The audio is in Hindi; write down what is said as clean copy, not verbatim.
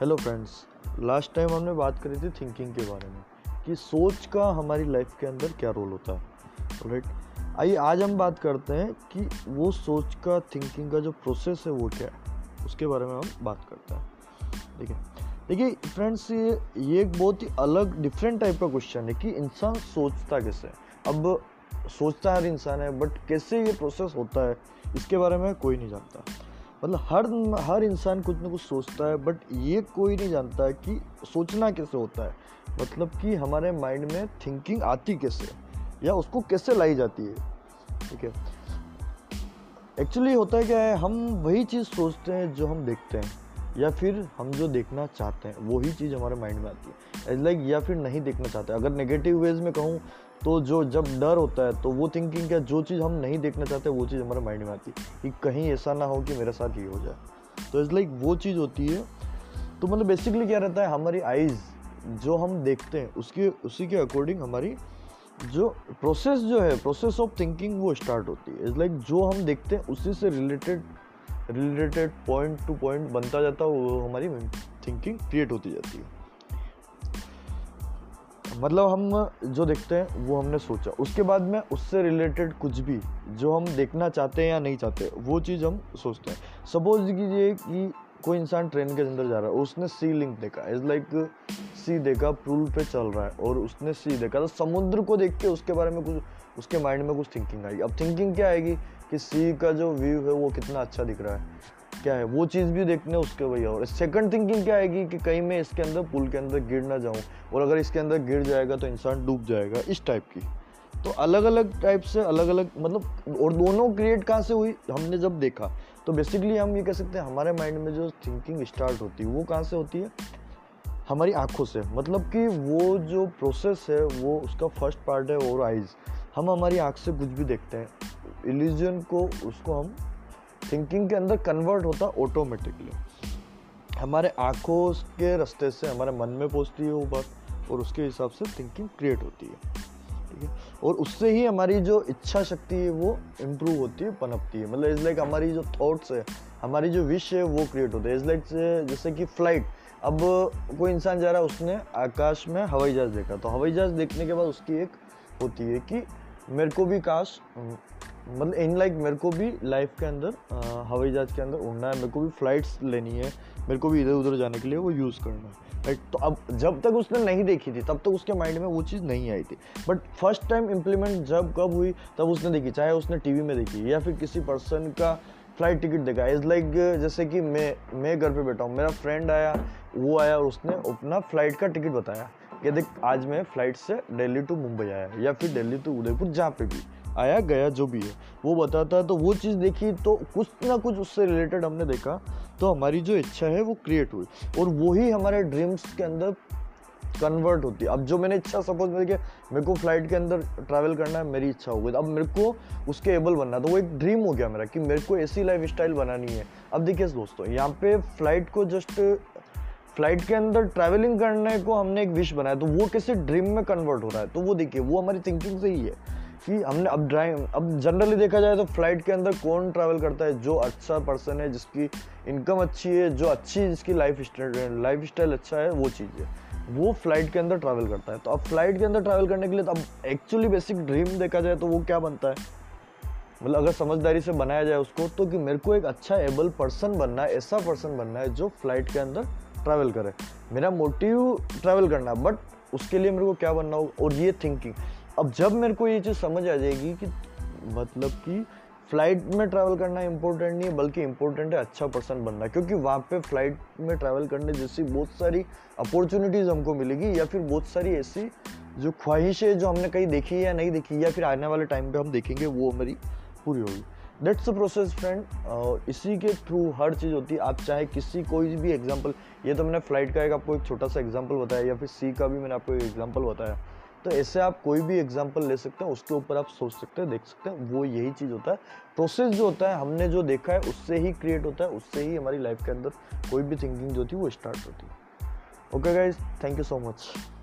हेलो फ्रेंड्स, लास्ट टाइम हमने बात करी थी थिंकिंग के बारे में कि सोच का हमारी लाइफ के अंदर क्या रोल होता है। राइट, आइए आज हम बात करते हैं कि वो सोच का थिंकिंग का जो प्रोसेस है वो क्या है, उसके बारे में हम बात करते हैं। ठीक है, देखिए फ्रेंड्स, ये एक बहुत ही अलग डिफरेंट टाइप का क्वेश्चन है कि इंसान सोचता कैसे। अब सोचता हर इंसान है, बट कैसे ये प्रोसेस होता है इसके बारे में कोई नहीं जानता। मतलब हर इंसान कुछ ना कुछ सोचता है, बट ये कोई नहीं जानता कि सोचना कैसे होता है। मतलब कि हमारे माइंड में थिंकिंग आती कैसे या उसको कैसे लाई जाती है। ठीक है, एक्चुअली होता है क्या है, हम वही चीज़ सोचते हैं जो हम देखते हैं, या फिर हम जो देखना चाहते हैं वही चीज़ हमारे माइंड में आती है। एज लाइक या फिर नहीं देखना चाहते। अगर नेगेटिव वेज में कहूँ तो जो जब डर होता है तो वो थिंकिंग क्या, जो चीज़ हम नहीं देखना चाहते वो चीज़ हमारे माइंड में आती है कि कहीं ऐसा ना हो कि मेरे साथ ये हो जाए। तो इट्स लाइक वो चीज़ होती है। तो मतलब बेसिकली क्या रहता है, हमारी आइज़ जो हम देखते हैं उसी के अकॉर्डिंग हमारी जो प्रोसेस प्रोसेस ऑफ थिंकिंग वो स्टार्ट होती है। इट्स लाइक जो हम देखते हैं उसी से रिलेटेड पॉइंट टू पॉइंट बनता जाता है, वो हमारी थिंकिंग क्रिएट होती जाती है। मतलब हम जो देखते हैं वो हमने सोचा, उसके बाद में उससे रिलेटेड कुछ भी जो हम देखना चाहते हैं या नहीं चाहते वो चीज़ हम सोचते हैं। सपोज कीजिए कि कोई इंसान ट्रेन के अंदर जा रहा है, उसने सी लिंक देखा, इज लाइक सी देखा, पुल पे चल रहा है और उसने सी देखा तो समुद्र को देख के उसके बारे में कुछ उसके माइंड में कुछ थिंकिंग आएगी। अब थिंकिंग क्या आएगी कि सी का जो व्यू है वो कितना अच्छा दिख रहा है, क्या है वो चीज़ भी देखने उसके भैया। और सेकंड थिंकिंग क्या आएगी कि कहीं मैं इसके अंदर पुल के अंदर गिर ना जाऊं, और अगर इसके अंदर गिर जाएगा तो इंसान डूब जाएगा, इस टाइप की। तो अलग अलग टाइप से अलग अलग मतलब, और दोनों क्रिएट कहाँ से हुई, हमने जब देखा। तो बेसिकली हम ये कह सकते हैं हमारे माइंड में जो थिंकिंग स्टार्ट होती है वो कहाँ से होती है, हमारी आँखों से। मतलब कि वो जो प्रोसेस है वो उसका फर्स्ट पार्ट है और आइज़। हम हमारी आँख से कुछ भी देखते हैं, इल्यूजन को उसको हम थिंकिंग के अंदर कन्वर्ट होता ऑटोमेटिकली। हमारे आँखों के रास्ते से हमारे मन में पहुँचती है वो बात, और उसके हिसाब से थिंकिंग क्रिएट होती है। ठीक है, और उससे ही हमारी जो इच्छा शक्ति है वो इम्प्रूव होती है, पनपती है। मतलब इज लाइक हमारी जो थॉट्स है, हमारी जो विश है वो क्रिएट होती है। इज लाइक जैसे कि फ्लाइट, अब कोई इंसान जा रहा है, उसने आकाश में हवाई जहाज़ देखा, तो हवाई जहाज़ देखने के बाद उसकी एक होती है कि मेरे को भी काश, मतलब इन लाइक मेरे को भी लाइफ के अंदर हवाई जहाज़ के अंदर उड़ना है, मेरे को भी फ़्लाइट्स लेनी है, मेरे को भी इधर उधर जाने के लिए वो यूज़ करना है। राइट, तो अब जब तक उसने नहीं देखी थी तब तक उसके माइंड में वो चीज़ नहीं आई थी, बट फर्स्ट टाइम इम्प्लीमेंट जब कब हुई तब उसने देखी, चाहे उसने टीवी में देखी या फिर किसी पर्सन का फ्लाइट टिकट देखा। इज़ लाइक जैसे कि मैं घर पर बैठा हूँ, मेरा फ्रेंड आया, वो आया और उसने अपना फ्लाइट का टिकट बताया कि देख आज मैं फ़्लाइट से दिल्ली टू मुंबई आया, या फिर दिल्ली टू उदयपुर, जहाँ पे भी आया गया जो भी है वो बताता है। तो वो चीज़ देखी तो कुछ ना कुछ उससे रिलेटेड हमने देखा, तो हमारी जो इच्छा है वो क्रिएट हुई और वही हमारे ड्रीम्स के अंदर कन्वर्ट होती है। अब जो मैंने इच्छा सपोज मेरे कि मेरे को फ्लाइट के अंदर ट्रैवल करना है, मेरी इच्छा हो गई, अब मेरे को उसके एबल बनना, तो वो एक ड्रीम हो गया मेरा कि मेरे को ऐसी लाइफ स्टाइल बनानी है। अब देखिए दोस्तों, यहाँ पे फ्लाइट को जस्ट फ्लाइट के अंदर ट्रैवलिंग करने को हमने एक विश बनाया, तो वो कैसे ड्रीम में कन्वर्ट हो रहा है, तो वो देखिए वो हमारी थिंकिंग से ही है कि हमने अब ड्राइव। अब जनरली देखा जाए तो फ्लाइट के अंदर कौन ट्रैवल करता है, जो अच्छा पर्सन है, जिसकी इनकम अच्छी है, जो अच्छी जिसकी लाइफ स्टाइल अच्छा है, वो चीज़ है वो फ्लाइट के अंदर ट्रैवल करता है। तो अब फ्लाइट के अंदर ट्रैवल करने के लिए तो अब एक्चुअली बेसिक ड्रीम देखा जाए तो वो क्या बनता है, मतलब अगर समझदारी से बनाया जाए उसको, तो कि मेरे को एक अच्छा एबल पर्सन बनना है, ऐसा पर्सन बनना है जो फ्लाइट के अंदर ट्रैवल करे, मेरा मोटिव ट्रैवल करना, बट उसके लिए मेरे को क्या बनना होगा। और ये थिंकिंग अब जब मेरे को ये चीज़ समझ आ जाएगी कि मतलब कि फ़्लाइट में ट्रैवल करना इम्पोर्टेंट नहीं है, बल्कि इम्पोर्टेंट है अच्छा पर्सन बनना, क्योंकि वहाँ पे फ़्लाइट में ट्रैवल करने जैसी बहुत सारी अपॉर्चुनिटीज़ हमको मिलेगी, या फिर बहुत सारी ऐसी जो ख्वाहिशें जो हमने कहीं देखी या नहीं देखी, या फिर आने वाले टाइम पे हम देखेंगे, वो हमारी पूरी होगी। दैट्स अ प्रोसेस फ्रेंड, इसी के थ्रू हर चीज़ होती है। आप चाहे किसी कोई भी एग्जाम्पल, ये तो मैंने फ्लाइट का एक आपको एक छोटा सा एग्जाम्पल बताया, या फिर सी का भी मैंने आपको एक एग्जाम्पल बताया, तो ऐसे आप कोई भी एग्जाम्पल ले सकते हैं, उसके ऊपर आप सोच सकते हैं, देख सकते हैं। वो यही चीज़ होता है, प्रोसेस जो होता है हमने जो देखा है उससे ही क्रिएट होता है, उससे ही हमारी लाइफ के अंदर कोई भी थिंकिंग जो होती है वो स्टार्ट होती है। Okay guys, thank you so much.